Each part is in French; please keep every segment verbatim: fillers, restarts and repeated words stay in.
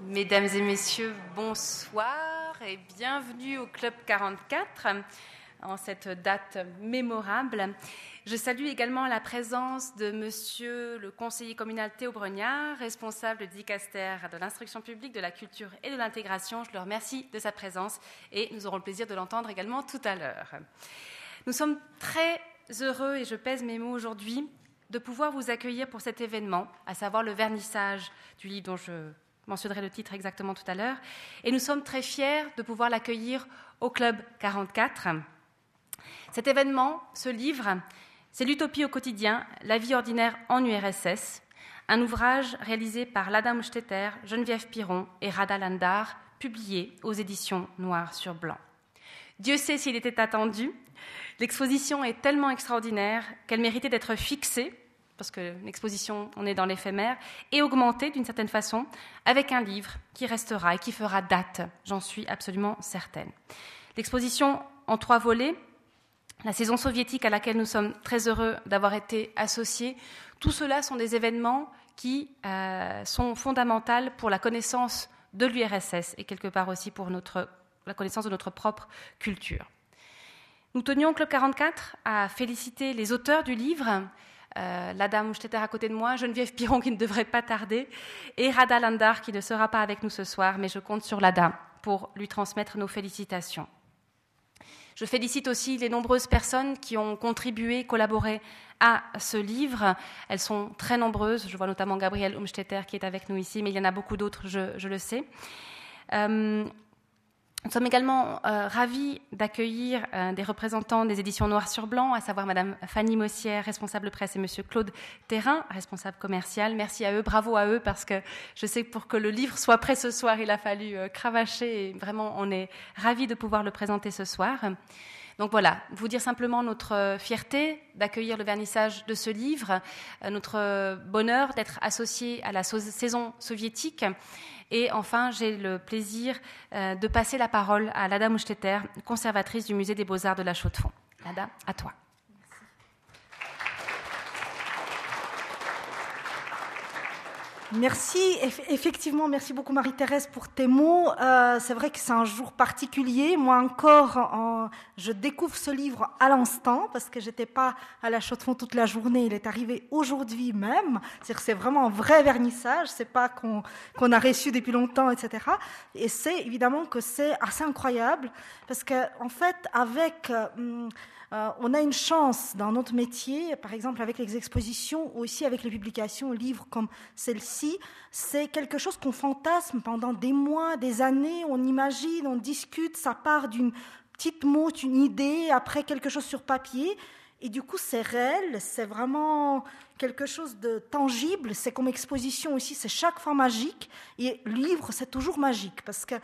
Mesdames et messieurs, bonsoir et bienvenue au Club quarante-quatre en cette date mémorable. Je salue également la présence de monsieur le conseiller communal Théo Bregnard, responsable d'ICASTER de l'instruction publique, de la culture et de l'intégration. Je le remercie de sa présence et nous aurons le plaisir de l'entendre également tout à l'heure. Nous sommes très heureux, et je pèse mes mots aujourd'hui, de pouvoir vous accueillir pour cet événement, à savoir le vernissage du livre dont je mentionnerai le titre exactement tout à l'heure. Et nous sommes très fiers de pouvoir l'accueillir au Club quarante-quatre. Cet événement, ce livre, c'est l'utopie au quotidien, la vie ordinaire en U R S S, un ouvrage réalisé par Lada Umstätter, Geneviève Piron et Radha Landar, publié aux éditions Noir sur Blanc. Dieu sait s'il était attendu. L'exposition est tellement extraordinaire qu'elle méritait d'être fixée, parce que l'exposition, on est dans l'éphémère, et augmentée d'une certaine façon avec un livre qui restera et qui fera date, j'en suis absolument certaine. L'exposition en trois volets, la saison soviétique à laquelle nous sommes très heureux d'avoir été associés, tout cela sont des événements qui euh, sont fondamentaux pour la connaissance de l'U R S S et quelque part aussi pour notre, la connaissance de notre propre culture. Nous tenions au Club quarante-quatre à féliciter les auteurs du livre, Euh, Lada Umstätter à côté de moi, Geneviève Piron qui ne devrait pas tarder, et Radha Landar qui ne sera pas avec nous ce soir, mais je compte sur Lada pour lui transmettre nos félicitations. Je félicite aussi les nombreuses personnes qui ont contribué, collaboré à ce livre. Elles sont très nombreuses, je vois notamment Gabriel Umstätter qui est avec nous ici, mais il y en a beaucoup d'autres, je, je le sais. Euh, Nous sommes également euh, ravis d'accueillir euh, des représentants des éditions Noir sur Blanc, à savoir Madame Fanny Mossière, responsable presse, et Monsieur Claude Terrain, responsable commercial. Merci à eux, bravo à eux, parce que je sais que pour que le livre soit prêt ce soir, il a fallu euh, cravacher, et vraiment, on est ravis de pouvoir le présenter ce soir. Donc voilà, vous dire simplement notre fierté d'accueillir le vernissage de ce livre, notre bonheur d'être associé à la saison soviétique. Et enfin, j'ai le plaisir de passer la parole à Lada Umstätter, conservatrice du Musée des Beaux-Arts de la Chaux-de-Fonds. Lada, à toi. Merci, effectivement, merci beaucoup Marie-Thérèse pour tes mots. Euh, c'est vrai que c'est un jour particulier. Moi encore, en, je découvre ce livre à l'instant parce que je n'étais pas à la Chaux-de-Fonds toute la journée. Il est arrivé aujourd'hui même. C'est-à-dire que c'est vraiment un vrai vernissage. Ce n'est pas qu'on, qu'on a reçu depuis longtemps, et cetera. Et c'est évidemment que c'est assez incroyable parce qu'en fait, avec... Hum, Euh, on a une chance dans notre métier, par exemple avec les expositions ou aussi avec les publications, livres comme celle-ci, c'est quelque chose qu'on fantasme pendant des mois, des années, on imagine, on discute, ça part d'une petite mot, d'une idée, après quelque chose sur papier, et du coup c'est réel, c'est vraiment quelque chose de tangible, c'est comme exposition aussi, c'est chaque fois magique, et le livre c'est toujours magique, parce que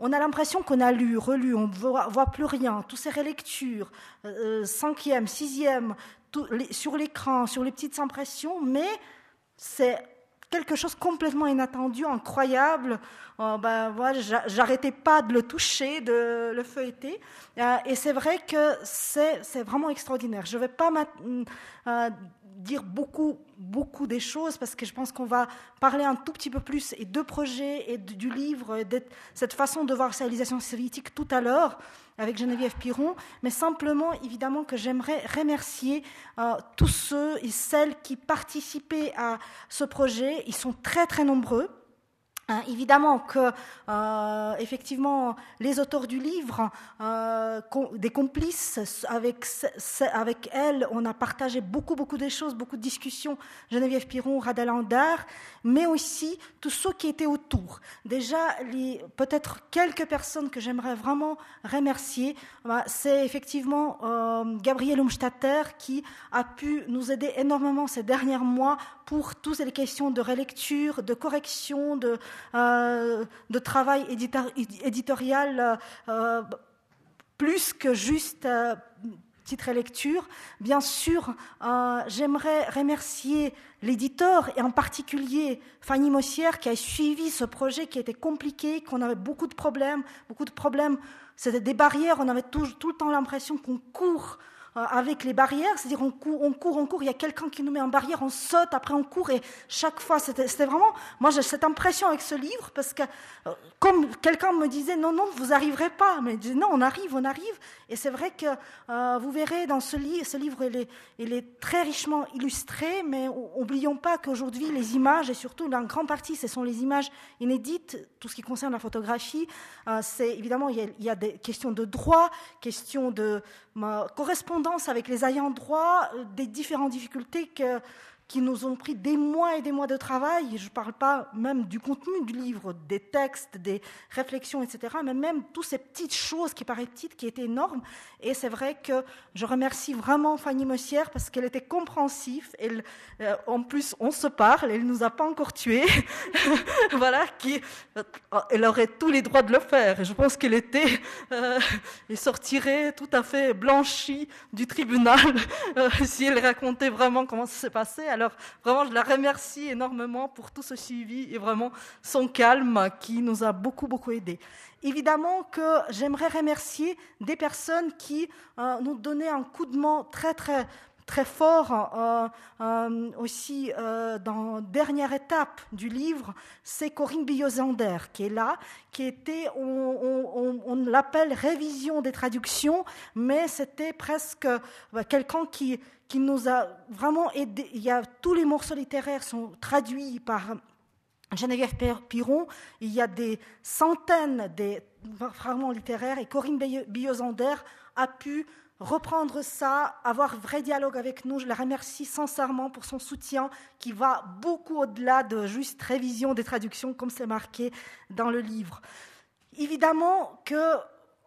on a l'impression qu'on a lu, relu, on ne voit, voit plus rien. Toutes ces relectures, euh, cinquième, sixième, tout, les, sur l'écran, sur les petites impressions, mais c'est quelque chose de complètement inattendu, incroyable. Euh, ben, moi, j'arrêtais pas de le toucher, de le feuilleter. Euh, et c'est vrai que c'est, c'est vraiment extraordinaire. Je ne vais pas euh, dire beaucoup, beaucoup des choses parce que je pense qu'on va parler un tout petit peu plus et de projets et de, du livre, et de cette façon de voir la réalisation soviétique tout à l'heure avec Geneviève Piron, mais simplement, évidemment, que j'aimerais remercier euh, tous ceux et celles qui participaient à ce projet. Ils sont très, très nombreux. Hein, évidemment que, euh, effectivement, les auteurs du livre, euh, com- des complices, avec, avec elles, on a partagé beaucoup, beaucoup de choses, beaucoup de discussions, Geneviève Piron, Radha Landar, mais aussi tous ceux qui étaient autour. Déjà, les, peut-être quelques personnes que j'aimerais vraiment remercier, bah, c'est effectivement euh, Gabriel Umstätter qui a pu nous aider énormément ces derniers mois pour toutes les questions de relecture, de correction, de, euh, de travail éditor- éditorial, euh, plus que juste euh, petite relecture. Bien sûr, euh, j'aimerais remercier l'éditeur, et en particulier Fanny Mossière, qui a suivi ce projet qui était compliqué, qu'on avait beaucoup de problèmes, beaucoup de problèmes, c'était des barrières, on avait tout, tout le temps l'impression qu'on court avec les barrières, c'est-à-dire on court, on court, on court, il y a quelqu'un qui nous met en barrière, on saute, après on court, et chaque fois, c'était, c'était vraiment... Moi, j'ai cette impression avec ce livre, parce que euh, comme quelqu'un me disait, non, non, vous n'arriverez pas, mais je disais, non, on arrive, on arrive, et c'est vrai que euh, vous verrez dans ce livre, ce livre, il est, il est très richement illustré, mais n'oublions pas qu'aujourd'hui, les images, et surtout, en grande partie, ce sont les images inédites, tout ce qui concerne la photographie, euh, c'est évidemment, il y a, il y a des questions de droit, questions de euh, correspondance avec les ayants droit, des différentes difficultés que, qui nous ont pris des mois et des mois de travail. Je ne parle pas même du contenu du livre, des textes, des réflexions, et cetera, mais même toutes ces petites choses qui paraissent petites, qui étaient énormes. Et c'est vrai que je remercie vraiment Fanny Mossière parce qu'elle était compréhensive. Elle, euh, en plus, on se parle, elle ne nous a pas encore tués. Voilà, qui, elle aurait tous les droits de le faire. Et je pense qu'elle était, euh, elle sortirait tout à fait blanchie du tribunal euh, si elle racontait vraiment comment ça s'est passé. Alors, vraiment, je la remercie énormément pour tout ce suivi et vraiment son calme qui nous a beaucoup, beaucoup aidés. Évidemment que j'aimerais remercier des personnes qui euh, nous donnaient un coup de main très, très, très fort. Euh, euh, aussi, euh, dans la dernière étape du livre, c'est Corinne Biosander qui est là, qui était, on, on, on, on l'appelle révision des traductions, mais c'était presque bah, quelqu'un qui... qui nous a vraiment aidé. Il y a, tous les morceaux littéraires sont traduits par Geneviève Piron. Il y a des centaines de fragments littéraires et Corinne Biosander a pu reprendre ça, avoir un vrai dialogue avec nous. Je la remercie sincèrement pour son soutien qui va beaucoup au-delà de juste révision des traductions comme c'est marqué dans le livre. Évidemment que...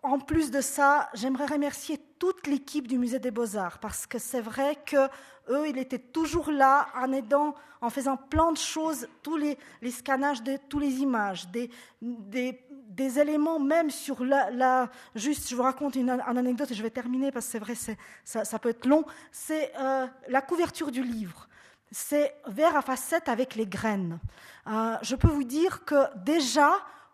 En plus de ça, j'aimerais remercier toute l'équipe du Musée des Beaux-Arts parce que c'est vrai qu'eux, ils étaient toujours là en aidant, en faisant plein de choses, tous les, les scannages de toutes les images, des, des, des éléments même sur la, la... Juste, je vous raconte une, une anecdote et je vais terminer parce que c'est vrai, c'est, ça, ça peut être long. C'est euh, la couverture du livre. C'est verre à facettes avec les graines. Euh, je peux vous dire que déjà...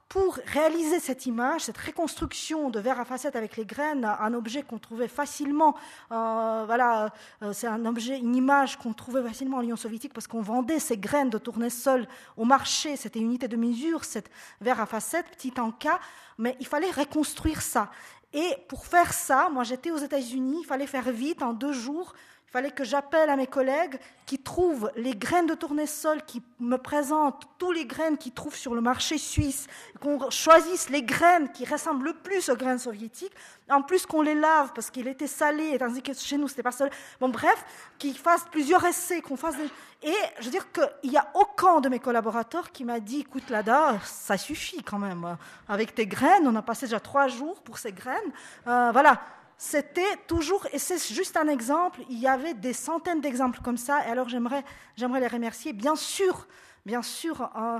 Pour réaliser cette image, cette reconstruction de verre à facettes avec les graines, un objet qu'on trouvait facilement, euh, voilà, euh, c'est un objet, une image qu'on trouvait facilement en Union soviétique parce qu'on vendait ces graines de tournesol au marché, c'était une unité de mesure, cette verre à facettes, petit en cas, mais il fallait reconstruire ça. Et pour faire ça, moi j'étais aux États-Unis, il fallait faire vite, en deux jours. Il fallait que j'appelle à mes collègues qui trouvent les graines de tournesol, qui me présentent tous les graines qu'ils trouvent sur le marché suisse, qu'on choisisse les graines qui ressemblent le plus aux graines soviétiques, en plus qu'on les lave parce qu'il était salé, tandis que chez nous, c'était pas salé. Bon, bref, qu'ils fassent plusieurs essais, qu'on fasse des... Et je veux dire qu'il n'y a aucun de mes collaborateurs qui m'a dit, écoute, Lada, ça suffit quand même. Avec tes graines, on a passé déjà trois jours pour ces graines. Euh, voilà. C'était toujours, et c'est juste un exemple, il y avait des centaines d'exemples comme ça, et alors j'aimerais, j'aimerais les remercier. Bien sûr, bien sûr, en,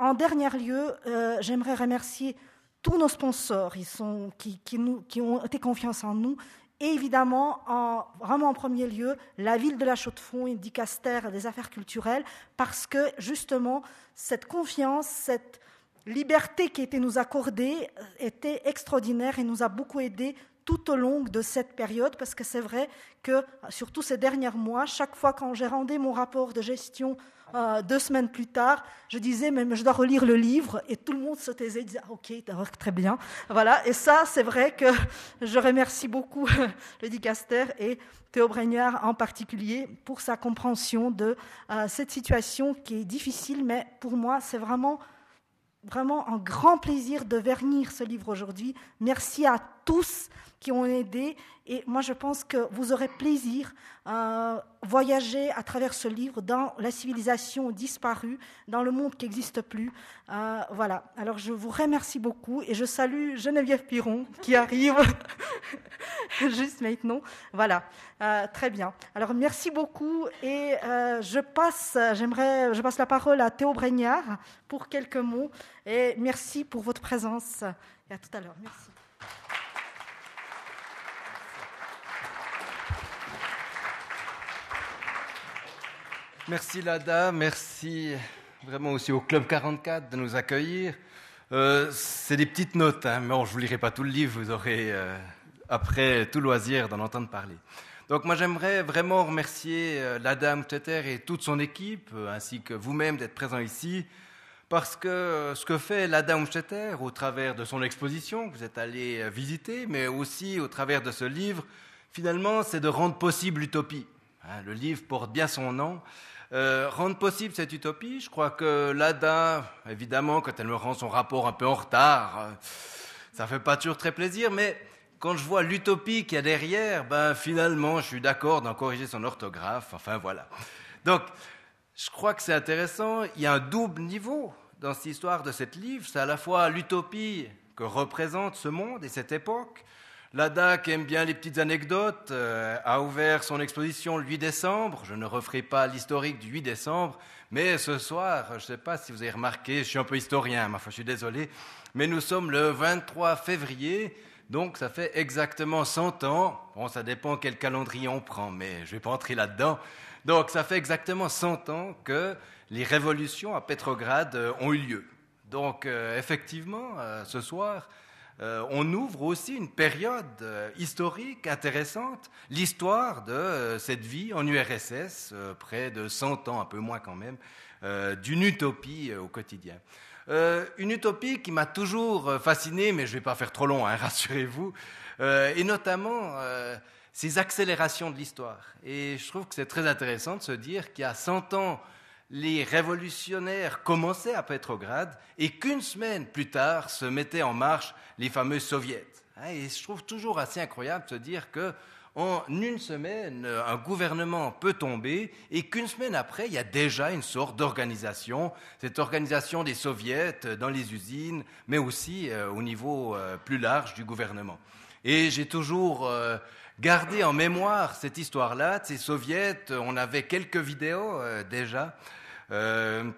en dernier lieu, euh, j'aimerais remercier tous nos sponsors ils sont, qui, qui, nous, qui ont été confiance en nous, et évidemment, en, vraiment en premier lieu, la ville de la Chaux-de-Fonds, le dicastère des affaires culturelles, parce que justement, cette confiance, cette liberté qui était nous accordée était extraordinaire et nous a beaucoup aidés tout au long de cette période, parce que c'est vrai que, surtout ces derniers mois, chaque fois quand j'ai rendu mon rapport de gestion euh, deux semaines plus tard, je disais, mais je dois relire le livre, et tout le monde se taisait et disait, ah, ok, très bien. Voilà, et ça, c'est vrai que je remercie beaucoup le dicaster et Théo Bregnard en particulier pour sa compréhension de euh, cette situation qui est difficile, mais pour moi, c'est vraiment... Vraiment un grand plaisir de vernir ce livre aujourd'hui. Merci à tous qui ont aidé. Et moi, je pense que vous aurez plaisir à voyager à travers ce livre dans la civilisation disparue, dans le monde qui n'existe plus. Euh, voilà. Alors, je vous remercie beaucoup. Et je salue Geneviève Piron qui arrive juste maintenant. Voilà. Euh, très bien. Alors, merci beaucoup. Et euh, je, passe, j'aimerais, je passe la parole à Théo Bregnard pour quelques mots. Et merci pour votre présence et à tout à l'heure. Merci. Merci Lada, merci vraiment aussi au Club quarante-quatre de nous accueillir. Euh, c'est des petites notes, hein. Bon, je ne vous lirai pas tout le livre, vous aurez euh, après tout loisir d'en entendre parler. Donc moi j'aimerais vraiment remercier Lada Umstätter et toute son équipe, ainsi que vous-même d'être présents ici, parce que ce que fait Lada Umstätter au travers de son exposition que vous êtes allé visiter, mais aussi au travers de ce livre, finalement c'est de rendre possible l'utopie. Le livre porte bien son nom. Euh, rendre possible cette utopie, je crois que Lada, évidemment, quand elle me rend son rapport un peu en retard, ça ne fait pas toujours très plaisir, mais quand je vois l'utopie qu'il y a derrière, ben, finalement, je suis d'accord d'en corriger son orthographe, enfin voilà. Donc, je crois que c'est intéressant, il y a un double niveau dans cette histoire de cette livre, c'est à la fois l'utopie que représente ce monde et cette époque. Lada, qui aime bien les petites anecdotes, euh, a ouvert son exposition le huit décembre. Je ne referai pas l'historique du huit décembre, mais ce soir, je ne sais pas si vous avez remarqué, je suis un peu historien, mais enfin, je suis désolé, mais nous sommes le vingt-trois février, donc ça fait exactement cent ans. Bon, ça dépend quel calendrier on prend, mais je ne vais pas entrer là-dedans. Donc, ça fait exactement cent ans que les révolutions à Pétrograd euh, ont eu lieu. Donc, euh, effectivement, euh, ce soir... Euh, on ouvre aussi une période euh, historique intéressante, l'histoire de euh, cette vie en U R S S, euh, près de cent ans, un peu moins quand même, euh, d'une utopie euh, au quotidien. Euh, une utopie qui m'a toujours euh, fasciné, mais je ne vais pas faire trop long, hein, rassurez-vous, euh, et notamment euh, ces accélérations de l'histoire. Et je trouve que c'est très intéressant de se dire qu'il y a cent ans, les révolutionnaires commençaient à Pétrograd et qu'une semaine plus tard se mettaient en marche les fameux soviets. Et je trouve toujours assez incroyable de se dire qu'en une semaine, un gouvernement peut tomber et qu'une semaine après, il y a déjà une sorte d'organisation, cette organisation des soviets dans les usines, mais aussi au niveau plus large du gouvernement. Et j'ai toujours... Gardez en mémoire cette histoire-là, de ces soviets, on avait quelques vidéos euh, déjà, euh,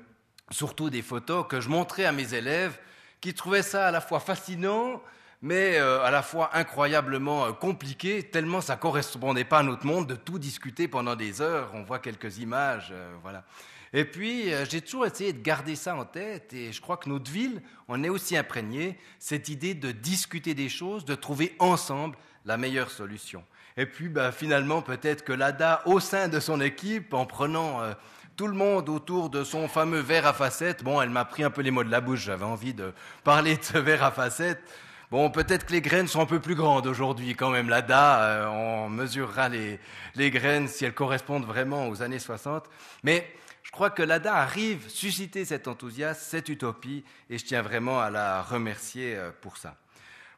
surtout des photos que je montrais à mes élèves qui trouvaient ça à la fois fascinant, mais euh, à la fois incroyablement euh, compliqué, tellement ça ne correspondait pas à notre monde de tout discuter pendant des heures, on voit quelques images, euh, voilà. Et puis, euh, j'ai toujours essayé de garder ça en tête, et je crois que notre ville, on est aussi imprégné, cette idée de discuter des choses, de trouver ensemble la meilleure solution. Et puis, ben, finalement, peut-être que Lada, au sein de son équipe, en prenant euh, tout le monde autour de son fameux verre à facettes, bon, elle m'a pris un peu les mots de la bouche, j'avais envie de parler de ce verre à facettes. Bon, peut-être que les graines sont un peu plus grandes aujourd'hui quand même. Lada, euh, on mesurera les, les graines si elles correspondent vraiment aux années soixante. Mais je crois que Lada arrive à susciter cet enthousiasme, cette utopie, et je tiens vraiment à la remercier euh, pour ça.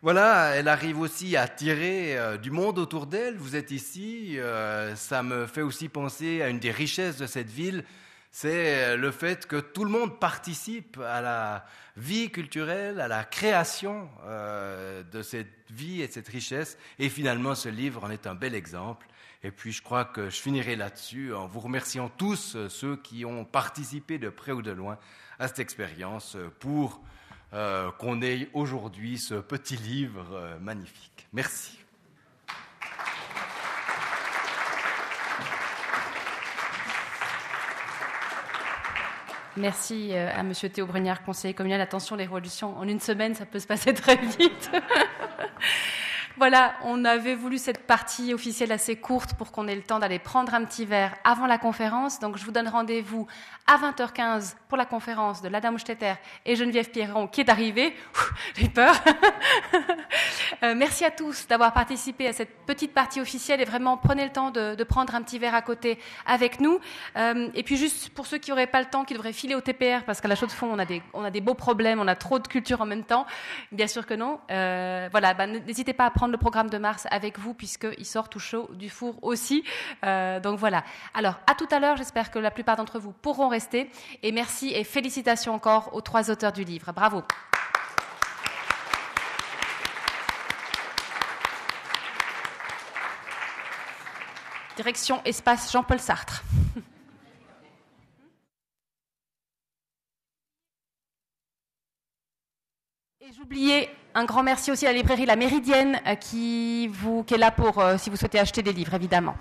Voilà, elle arrive aussi à tirer euh, du monde autour d'elle. Vous êtes ici, euh, ça me fait aussi penser à une des richesses de cette ville, c'est le fait que tout le monde participe à la vie culturelle, à la création euh, de cette vie et de cette richesse. Et finalement, ce livre en est un bel exemple. Et puis, je crois que je finirai là-dessus en vous remerciant tous euh, ceux qui ont participé de près ou de loin à cette expérience pour... Euh, qu'on ait aujourd'hui ce petit livre euh, magnifique. Merci. Merci à M. Théo Bregnard, conseiller communal. Attention, les révolutions, en une semaine, ça peut se passer très vite. Voilà, on avait voulu cette partie officielle assez courte pour qu'on ait le temps d'aller prendre un petit verre avant la conférence. Donc, je vous donne rendez-vous à vingt heures quinze pour la conférence de Lada Umstätter et Geneviève Piron qui est arrivée. Ouh, j'ai peur. euh, merci à tous d'avoir participé à cette petite partie officielle et vraiment prenez le temps de, de prendre un petit verre à côté avec nous. Euh, et puis, juste pour ceux qui n'auraient pas le temps, qui devraient filer au T P R parce qu'à la Chaux-de-Fonds, on a des, on a des beaux problèmes, on a trop de culture en même temps. Bien sûr que non. Euh, voilà, bah, n'hésitez pas à prendre le programme de mars avec vous puisqu'il sort tout chaud du four aussi. Euh, donc voilà. Alors, à tout à l'heure. J'espère que la plupart d'entre vous pourront rester. Et merci et félicitations encore aux trois auteurs du livre. Bravo. Direction Espace Jean-Paul Sartre. Et j'oubliais... Un grand merci aussi à la librairie La Méridienne qui, vous, qui est là pour, euh, si vous souhaitez acheter des livres, évidemment.